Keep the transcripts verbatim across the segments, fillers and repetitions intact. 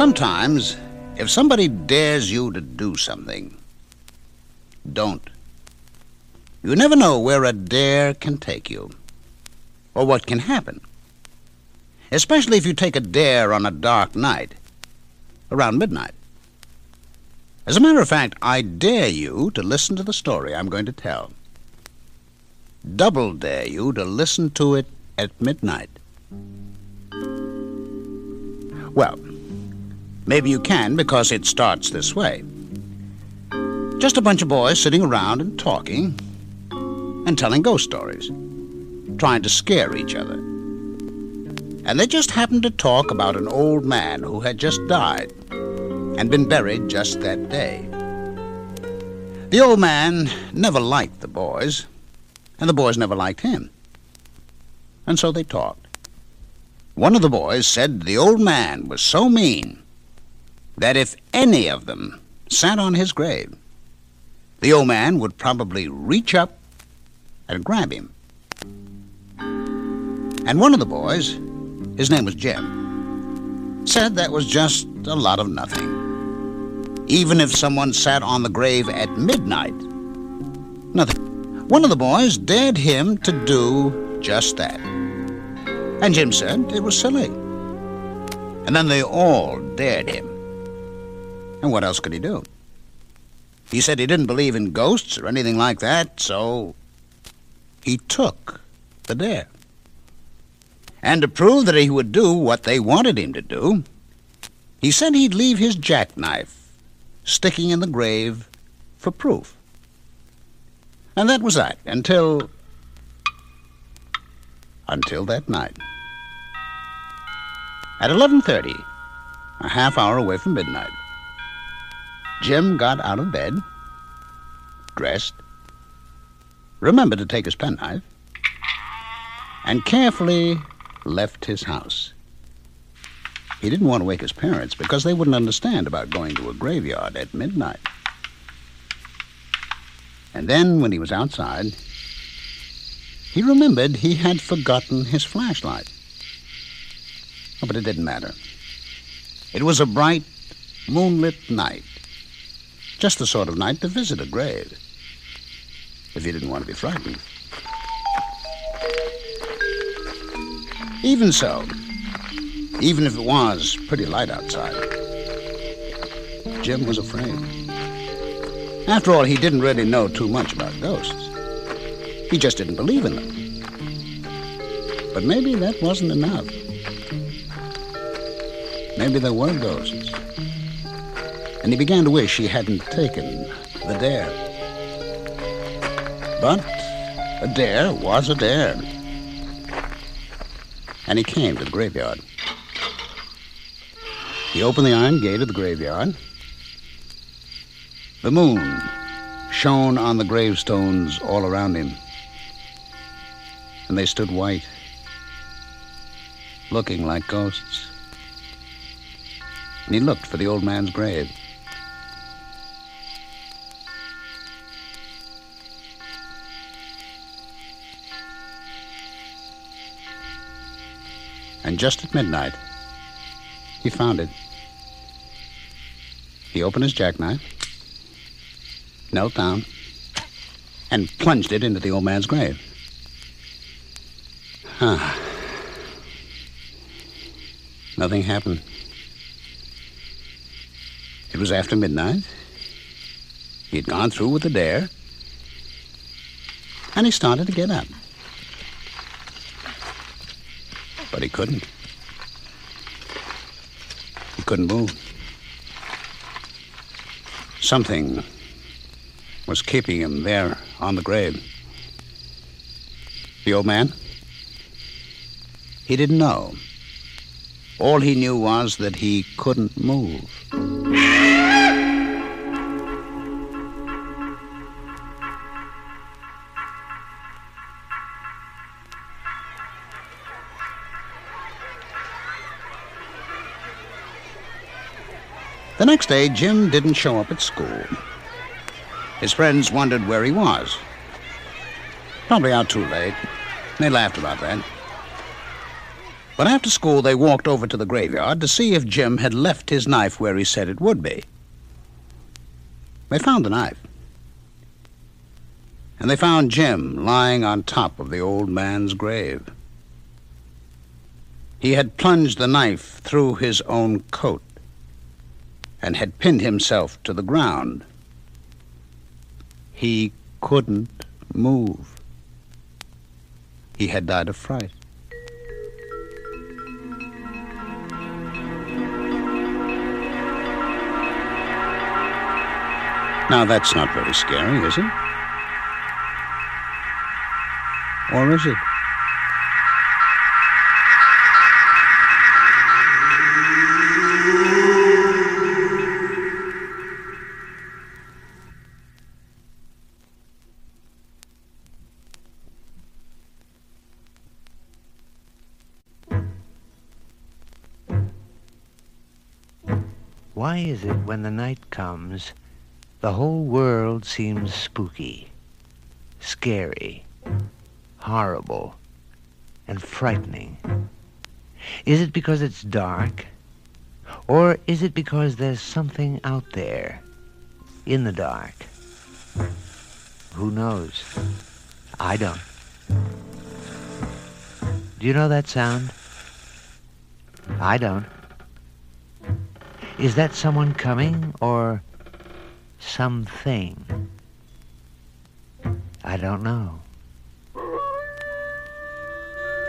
Sometimes, if somebody dares you to do something, don't. You never know where a dare can take you or what can happen, especially if you take a dare on a dark night, around midnight. As a matter of fact, I dare you to listen to the story I'm going to tell. Double dare you to listen to it at midnight. Well, maybe you can, because it starts this way. Just a bunch of boys sitting around and talking and telling ghost stories, trying to scare each other. And they just happened to talk about an old man who had just died and been buried just that day. The old man never liked the boys, and the boys never liked him. And so they talked. One of the boys said the old man was so mean that if any of them sat on his grave, the old man would probably reach up and grab him. And one of the boys, his name was Jim, said that was just a lot of nothing. Even if someone sat on the grave at midnight, nothing. One of the boys dared him to do just that. And Jim said it was silly. And then they all dared him. And what else could he do? He said he didn't believe in ghosts or anything like that, so he took the dare. And to prove that he would do what they wanted him to do, he said he'd leave his jackknife sticking in the grave for proof. And that was that, until... until that night. At eleven thirty, a half hour away from midnight, Jim got out of bed, dressed, remembered to take his penknife, and carefully left his house. He didn't want to wake his parents because they wouldn't understand about going to a graveyard at midnight. And then when he was outside, he remembered he had forgotten his flashlight. Oh, but it didn't matter. It was a bright, moonlit night. Just the sort of night to visit a grave, if you didn't want to be frightened. Even so, even if it was pretty light outside, Jim was afraid. After all, he didn't really know too much about ghosts. He just didn't believe in them. But maybe that wasn't enough. Maybe there were ghosts. And he began to wish he hadn't taken the dare. But a dare was a dare. And he came to the graveyard. He opened the iron gate of the graveyard. The moon shone on the gravestones all around him. And they stood white, looking like ghosts. And he looked for the old man's grave. And just at midnight, he found it. He opened his jackknife, knelt down, and plunged it into the old man's grave. Ah. Nothing happened. It was after midnight. He had gone through with the dare, and he started to get up. But he couldn't. He couldn't move. Something was keeping him there on the grave. The old man? He didn't know. All he knew was that he couldn't move. The next day, Jim didn't show up at school. His friends wondered where he was. Probably out too late. They laughed about that. But after school, they walked over to the graveyard to see if Jim had left his knife where he said it would be. They found the knife. And they found Jim lying on top of the old man's grave. He had plunged the knife through his own coat and had pinned himself to the ground. He couldn't move. He had died of fright. Now, that's not very scary, is it? Or is it? Why is it when the night comes, the whole world seems spooky, scary, horrible, and frightening? Is it because it's dark? Or is it because there's something out there, in the dark? Who knows? I don't. Do you know that sound? I don't. Is that someone coming, or something? I don't know.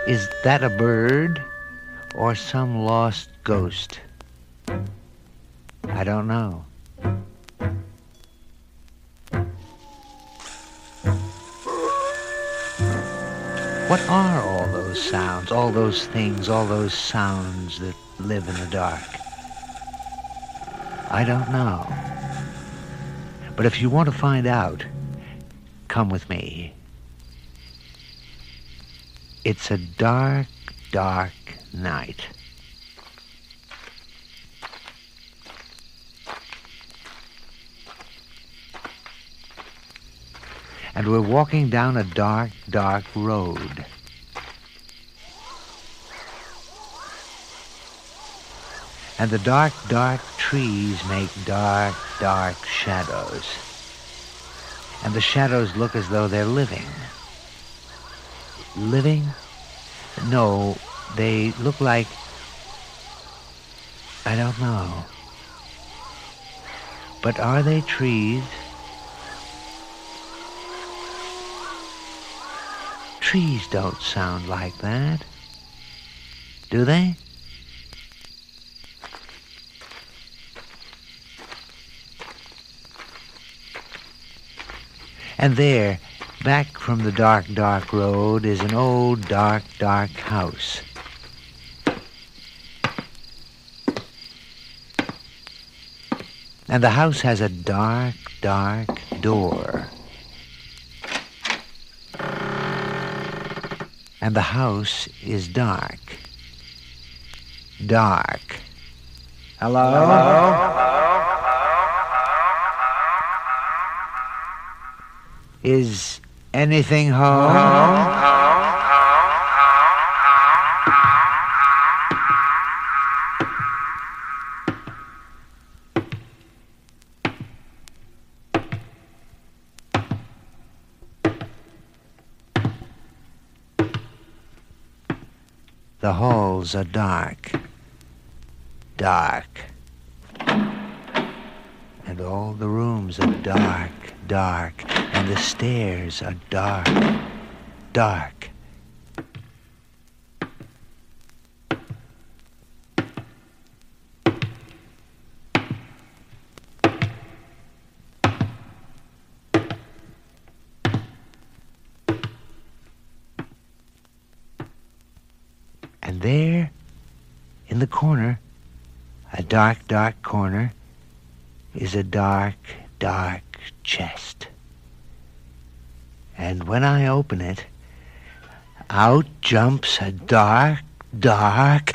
Is that a bird or some lost ghost? I don't know. What are all those sounds, all those things, all those sounds that live in the dark? I don't know. But if you want to find out, come with me. It's a dark, dark night. And we're walking down a dark, dark road. And the dark, dark trees make dark, dark shadows. And the shadows look as though they're living. Living? No, they look like... I don't know. But are they trees? Trees don't sound like that, do they? And there, back from the dark, dark road, is an old, dark, dark house. And the house has a dark, dark door. And the house is dark. Dark. Hello? Hello? Hello? Is anything home? The halls are dark, dark, and all the rooms are dark, dark. And the stairs are dark, dark. And there, in the corner, a dark, dark corner, is a dark, dark chest. And when I open it, out jumps a dark, dark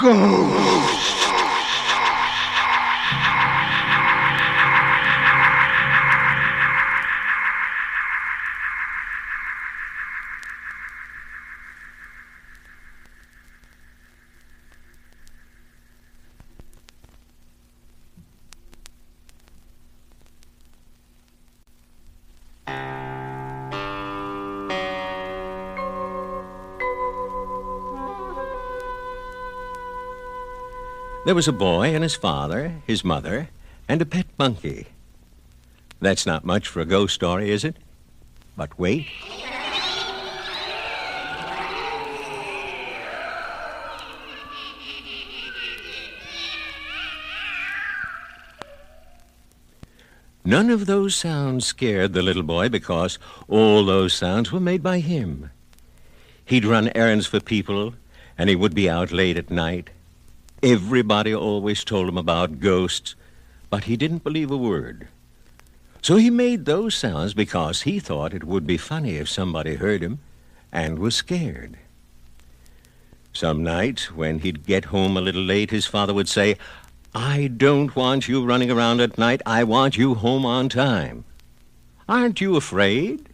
ghost. There was a boy and his father, his mother, and a pet monkey. That's not much for a ghost story, is it? But wait. None of those sounds scared the little boy because all those sounds were made by him. He'd run errands for people, and he would be out late at night. Everybody always told him about ghosts, but he didn't believe a word. So he made those sounds because he thought it would be funny if somebody heard him and was scared. Some nights, when he'd get home a little late, his father would say, "I don't want you running around at night. I want you home on time. Aren't you afraid?"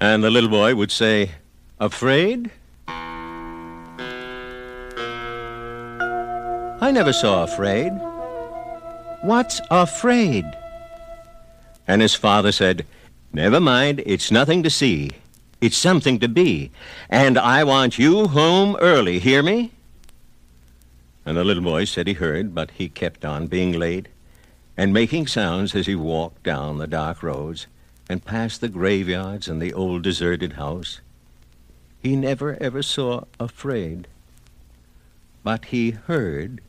And the little boy would say, "Afraid? I never saw afraid. What's afraid?" And his father said, "Never mind, it's nothing to see. It's something to be. And I want you home early, hear me?" And the little boy said he heard, but he kept on being late and making sounds as he walked down the dark roads and past the graveyards and the old deserted house. He never, ever saw afraid, but he heard.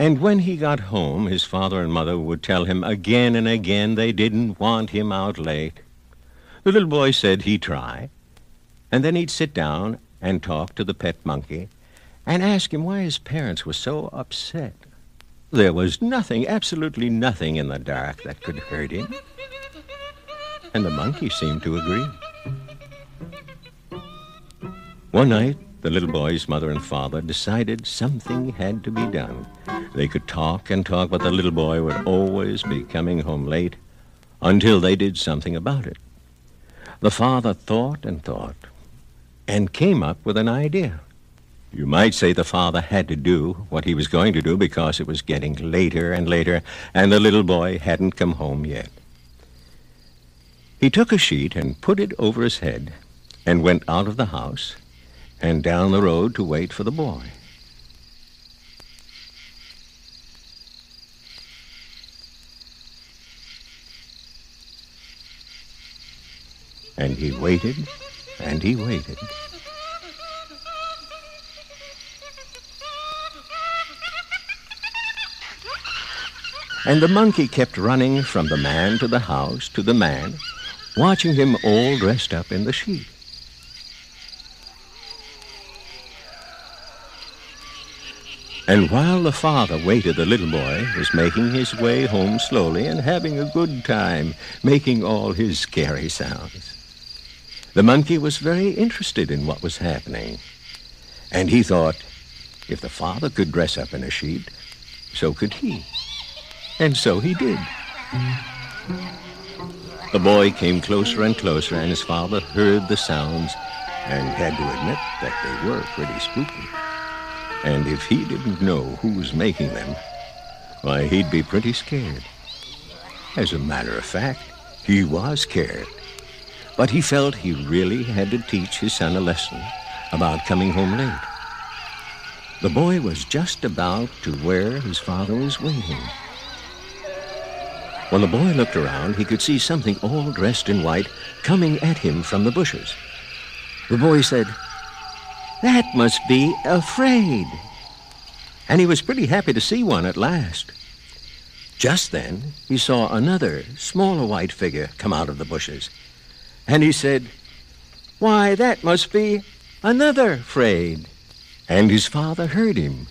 And when he got home, his father and mother would tell him again and again they didn't want him out late. The little boy said he'd try, and then he'd sit down and talk to the pet monkey and ask him why his parents were so upset. There was nothing, absolutely nothing in the dark that could hurt him. And the monkey seemed to agree. One night, the little boy's mother and father decided something had to be done. They could talk and talk, but the little boy would always be coming home late until they did something about it. The father thought and thought and came up with an idea. You might say the father had to do what he was going to do because it was getting later and later, and the little boy hadn't come home yet. He took a sheet and put it over his head and went out of the house and down the road to wait for the boy. And he waited, and he waited. And the monkey kept running from the man to the house to the man, watching him all dressed up in the sheet. And while the father waited, the little boy was making his way home slowly and having a good time, making all his scary sounds. The monkey was very interested in what was happening, and he thought, if the father could dress up in a sheet, so could he. And so he did. The boy came closer and closer, and his father heard the sounds and had to admit that they were pretty spooky. And if he didn't know who was making them, why, he'd be pretty scared. As a matter of fact, he was scared. But he felt he really had to teach his son a lesson about coming home late. The boy was just about to where his father was waiting. When the boy looked around, he could see something all dressed in white coming at him from the bushes. The boy said, "That must be afraid." And he was pretty happy to see one at last. Just then, he saw another, smaller white figure come out of the bushes. And he said, "Why, that must be another afraid." And his father heard him.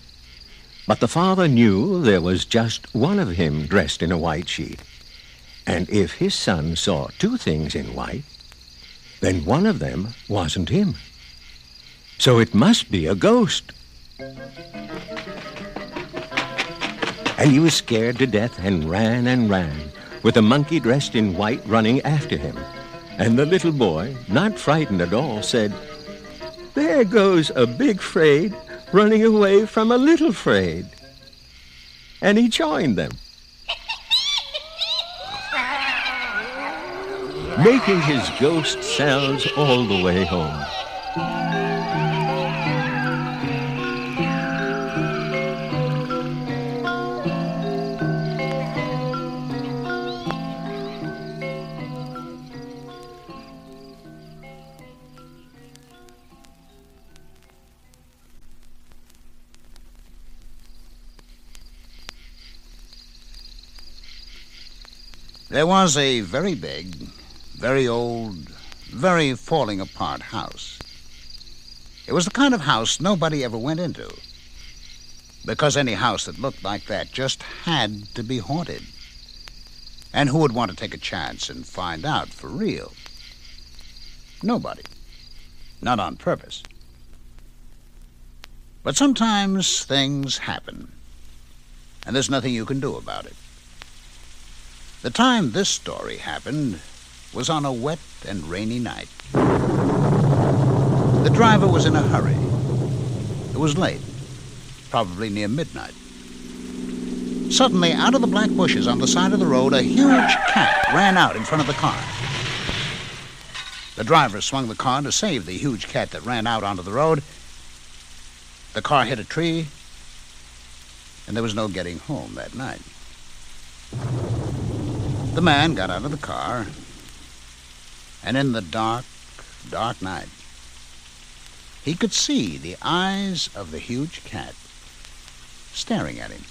But the father knew there was just one of him dressed in a white sheet. And if his son saw two things in white, then one of them wasn't him. So it must be a ghost. And he was scared to death and ran and ran, with the monkey dressed in white running after him. And the little boy, not frightened at all, said, "There goes a big fraid running away from a little fraid." and he joined them. Making his ghost sounds all the way home. There was a very big, very old, very falling-apart house. It was the kind of house nobody ever went into, because any house that looked like that just had to be haunted. And who would want to take a chance and find out for real? Nobody. Not on purpose. But sometimes things happen, and there's nothing you can do about it. The time this story happened was on a wet and rainy night. The driver was in a hurry. It was late, probably near midnight. Suddenly, out of the black bushes on the side of the road, a huge cat ran out in front of the car. The driver swung the car to save the huge cat that ran out onto the road. The car hit a tree, and there was no getting home that night. The man got out of the car, and in the dark, dark night, he could see the eyes of the huge cat staring at him.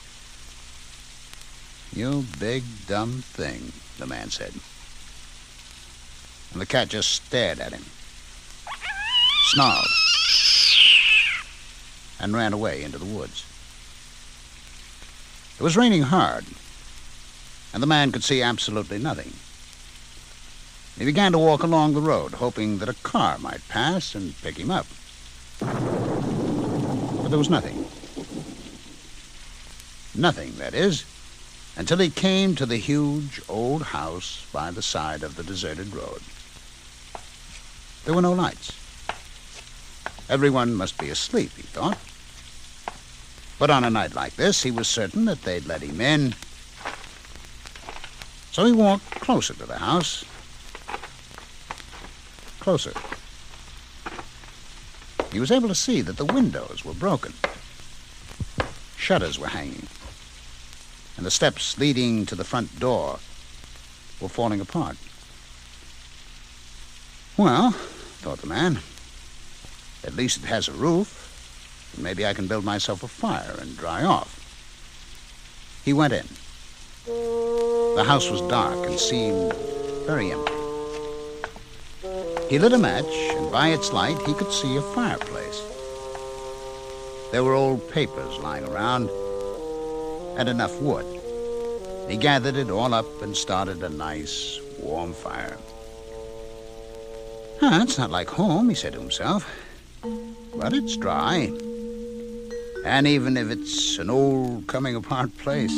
"You big, dumb thing," the man said. And the cat just stared at him, snarled, and ran away into the woods. It was raining hard, and the man could see absolutely nothing. He began to walk along the road, hoping that a car might pass and pick him up. But there was nothing. Nothing, that is, until he came to the huge old house by the side of the deserted road. There were no lights. Everyone must be asleep, he thought. But on a night like this, he was certain that they'd let him in. So he walked closer to the house. Closer. He was able to see that the windows were broken. Shutters were hanging, and the steps leading to the front door were falling apart. Well, thought the man, at least it has a roof, and maybe I can build myself a fire and dry off. He went in. The house was dark and seemed very empty. He lit a match, and by its light, he could see a fireplace. There were old papers lying around and enough wood. He gathered it all up and started a nice, warm fire. "Ah, it's not like home," he said to himself, "but it's dry. And even if it's an old, coming-apart place,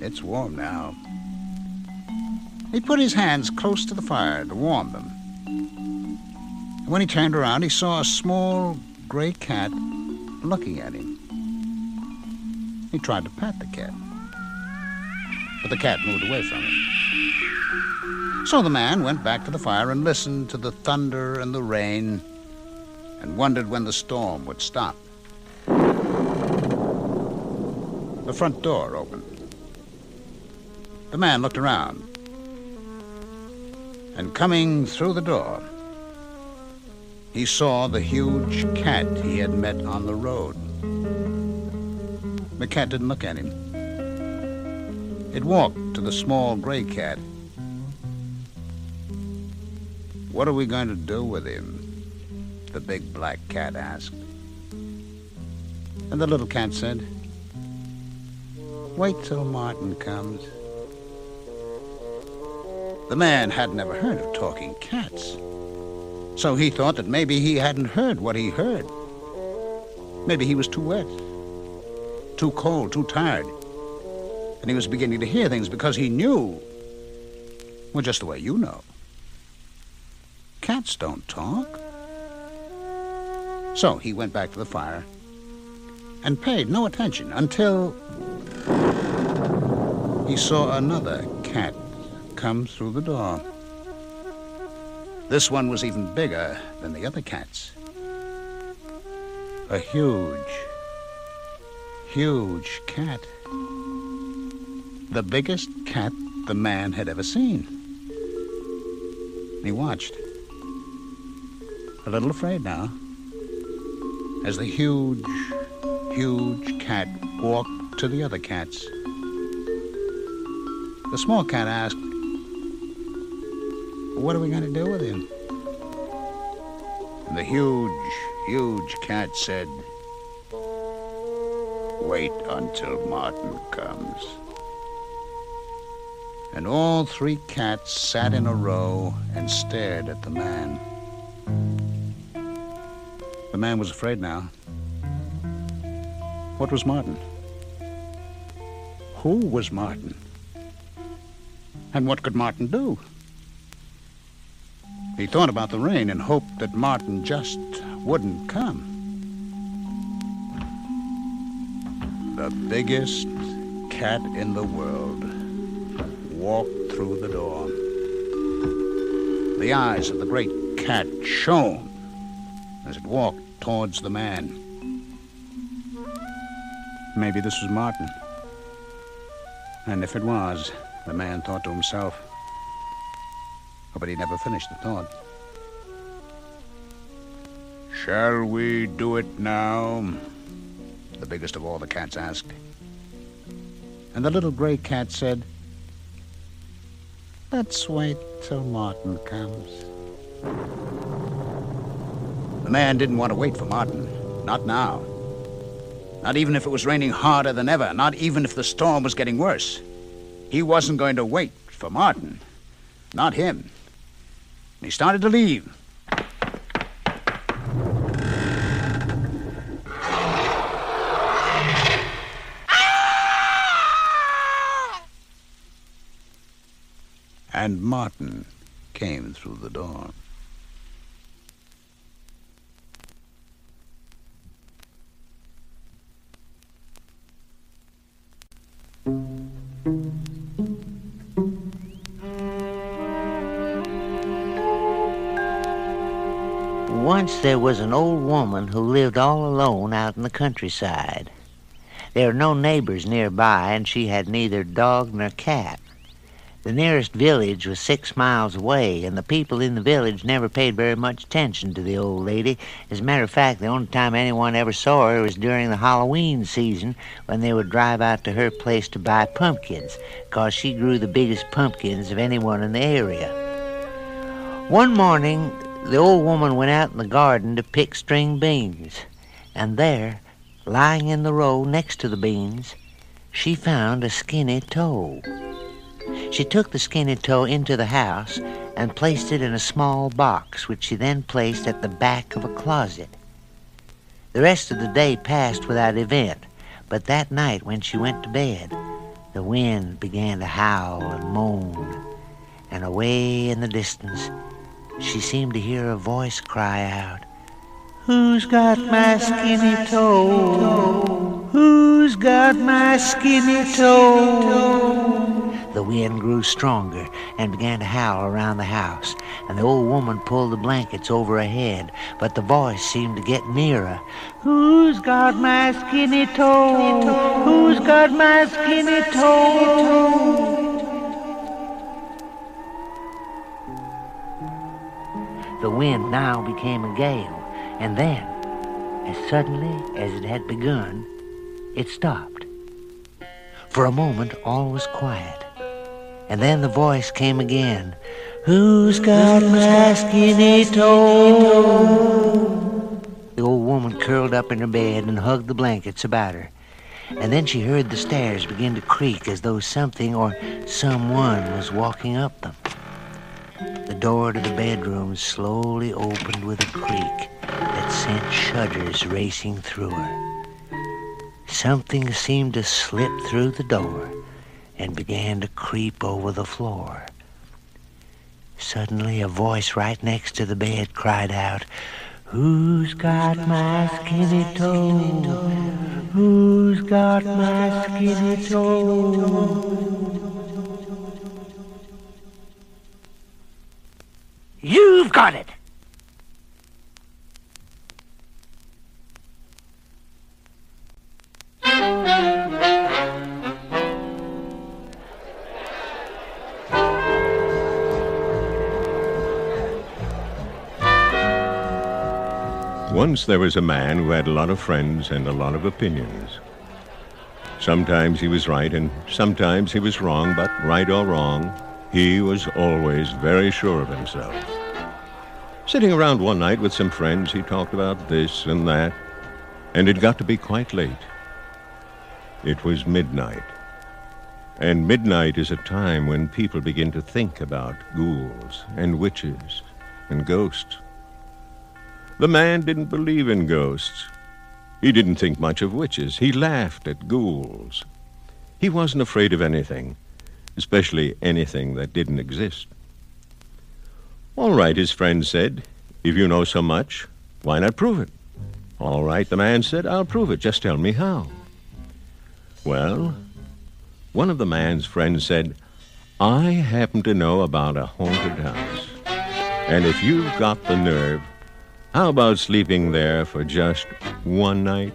it's warm now." He put his hands close to the fire to warm them. And when he turned around, he saw a small gray cat looking at him. He tried to pat the cat, but the cat moved away from him. So the man went back to the fire and listened to the thunder and the rain and wondered when the storm would stop. The front door opened. The man looked around, and coming through the door, he saw the huge cat he had met on the road. The cat didn't look at him. It walked to the small gray cat. "What are we going to do with him?" the big black cat asked. And the little cat said, "Wait till Martin comes." The man hadn't ever heard of talking cats, so he thought that maybe he hadn't heard what he heard. Maybe he was too wet, too cold, too tired, and he was beginning to hear things because he knew. Well, just the way you know. Cats don't talk. So he went back to the fire and paid no attention until he saw another cat come through the door. This one was even bigger than the other cats. A huge, huge cat. The biggest cat the man had ever seen. He watched, a little afraid now, as the huge, huge cat walked to the other cats. The small cat asked, "What are we going to do with him?" And the huge, huge cat said, "Wait until Martin comes." And all three cats sat in a row and stared at the man. The man was afraid now. What was Martin? Who was Martin? And what could Martin do? He thought about the rain and hoped that Martin just wouldn't come. The biggest cat in the world walked through the door. The eyes of the great cat shone as it walked towards the man. Maybe this was Martin. And if it was, the man thought to himself. Oh, but he never finished the thought. "Shall we do it now?" the biggest of all the cats asked. And the little gray cat said, "Let's wait till Martin comes." The man didn't want to wait for Martin. Not now. Not even if it was raining harder than ever. Not even if the storm was getting worse. He wasn't going to wait for Martin. Not him. And he started to leave. And Martin came through the door. Once there was an old woman who lived all alone out in the countryside. There were no neighbors nearby, and she had neither dog nor cat. The nearest village was six miles away, and the people in the village never paid very much attention to the old lady. As a matter of fact, the only time anyone ever saw her was during the Halloween season, when they would drive out to her place to buy pumpkins, because she grew the biggest pumpkins of anyone in the area. One morning, the old woman went out in the garden to pick string beans, and there, lying in the row next to the beans, she found a skinny toe. She took the skinny toe into the house and placed it in a small box, which she then placed at the back of a closet. The rest of the day passed without event, but that night when she went to bed, the wind began to howl and moan, and away in the distance, she seemed to hear a voice cry out, "Who's got my skinny toe? Who's got my skinny toe?" The wind grew stronger and began to howl around the house, and the old woman pulled the blankets over her head, but the voice seemed to get nearer. "Who's got my skinny toe? Who's got my skinny toe?" The wind now became a gale, and then, as suddenly as it had begun, it stopped. For a moment, all was quiet. And then the voice came again. "Who's got my skinny toe?" The old woman curled up in her bed and hugged the blankets about her. And then she heard the stairs begin to creak as though something or someone was walking up them. The door to the bedroom slowly opened with a creak that sent shudders racing through her. Something seemed to slip through the door and began to creep over the floor. Suddenly, a voice right next to the bed cried out, Who's got my skinny toe? Who's got my skinny toe? You've got it! Once there was a man who had a lot of friends and a lot of opinions. Sometimes he was right and sometimes he was wrong, but right or wrong, he was always very sure of himself. Sitting around one night with some friends, he talked about this and that, and it got to be quite late. It was midnight, and midnight is a time when people begin to think about ghouls and witches and ghosts. The man didn't believe in ghosts. He didn't think much of witches. He laughed at ghouls. He wasn't afraid of anything, especially anything that didn't exist. All right, his friend said, if you know so much, why not prove it? All right, the man said, I'll prove it. Just tell me how. Well, one of the man's friends said, I happen to know about a haunted house, and if you've got the nerve, how about sleeping there for just one night?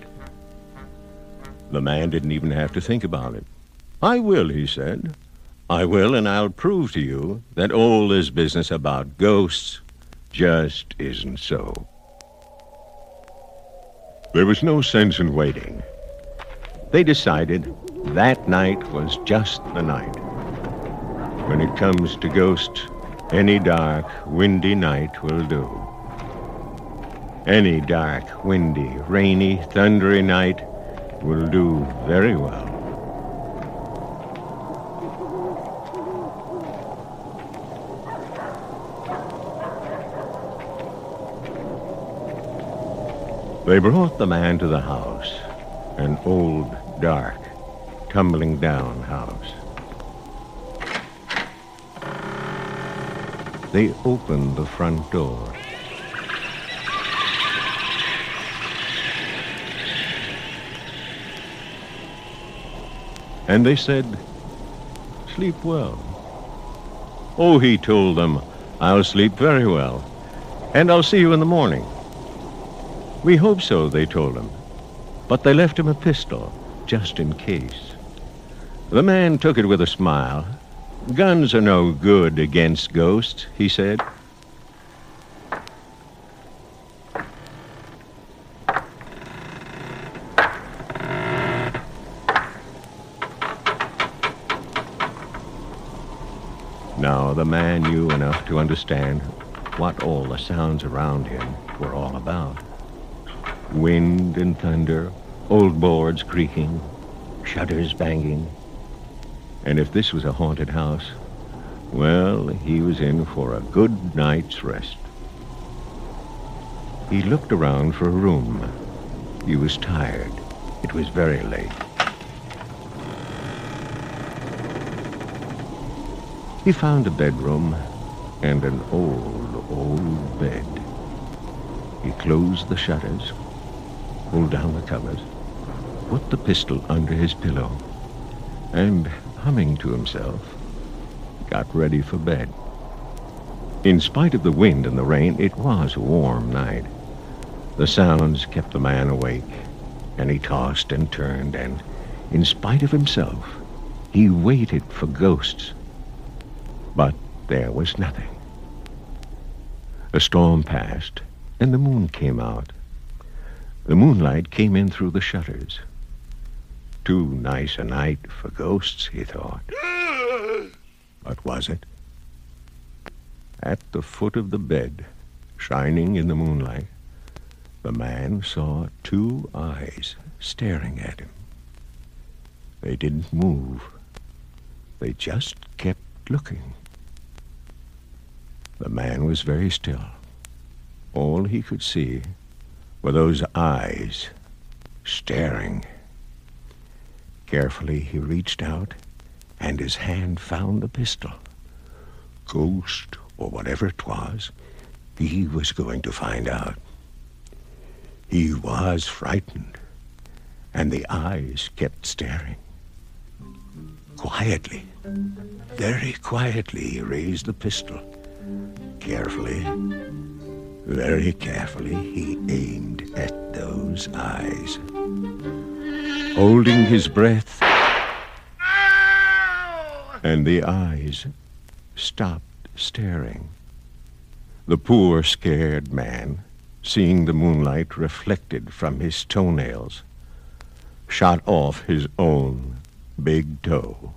The man didn't even have to think about it. I will, he said. I will, and I'll prove to you that all this business about ghosts just isn't so. There was no sense in waiting. They decided that night was just the night. When it comes to ghosts, any dark, windy night will do. Any dark, windy, rainy, thundery night will do very well. They brought the man to the house, an old, dark, tumbling-down house. They opened the front door. And they said, sleep well. Oh, he told them, I'll sleep very well, and I'll see you in the morning. We hope so, they told him, but they left him a pistol, just in case. The man took it with a smile. Guns are no good against ghosts, he said. Now, the man knew enough to understand what all the sounds around him were all about. Wind and thunder, old boards creaking, shutters banging. And if this was a haunted house, well, he was in for a good night's rest. He looked around for a room. He was tired. It was very late. He found a bedroom and an old, old bed. He closed the shutters, pulled down the covers, put the pistol under his pillow, and, humming to himself, got ready for bed. In spite of the wind and the rain, it was a warm night. The sounds kept the man awake, and he tossed and turned, and, in spite of himself, he waited for ghosts. But there was nothing. A storm passed, and the moon came out. The moonlight came in through the shutters. Too nice a night for ghosts, he thought. But was it? At the foot of the bed, shining in the moonlight, the man saw two eyes staring at him. They didn't move. They just kept looking. The man was very still. All he could see were those eyes staring. Carefully he reached out, and his hand found the pistol. Ghost, or whatever it was, he was going to find out. He was frightened, and the eyes kept staring. Quietly, very quietly, he raised the pistol. Carefully, very carefully, he aimed at those eyes. Holding his breath, and the eyes stopped staring. The poor, scared man, seeing the moonlight reflected from his toenails, shot off his own big toe.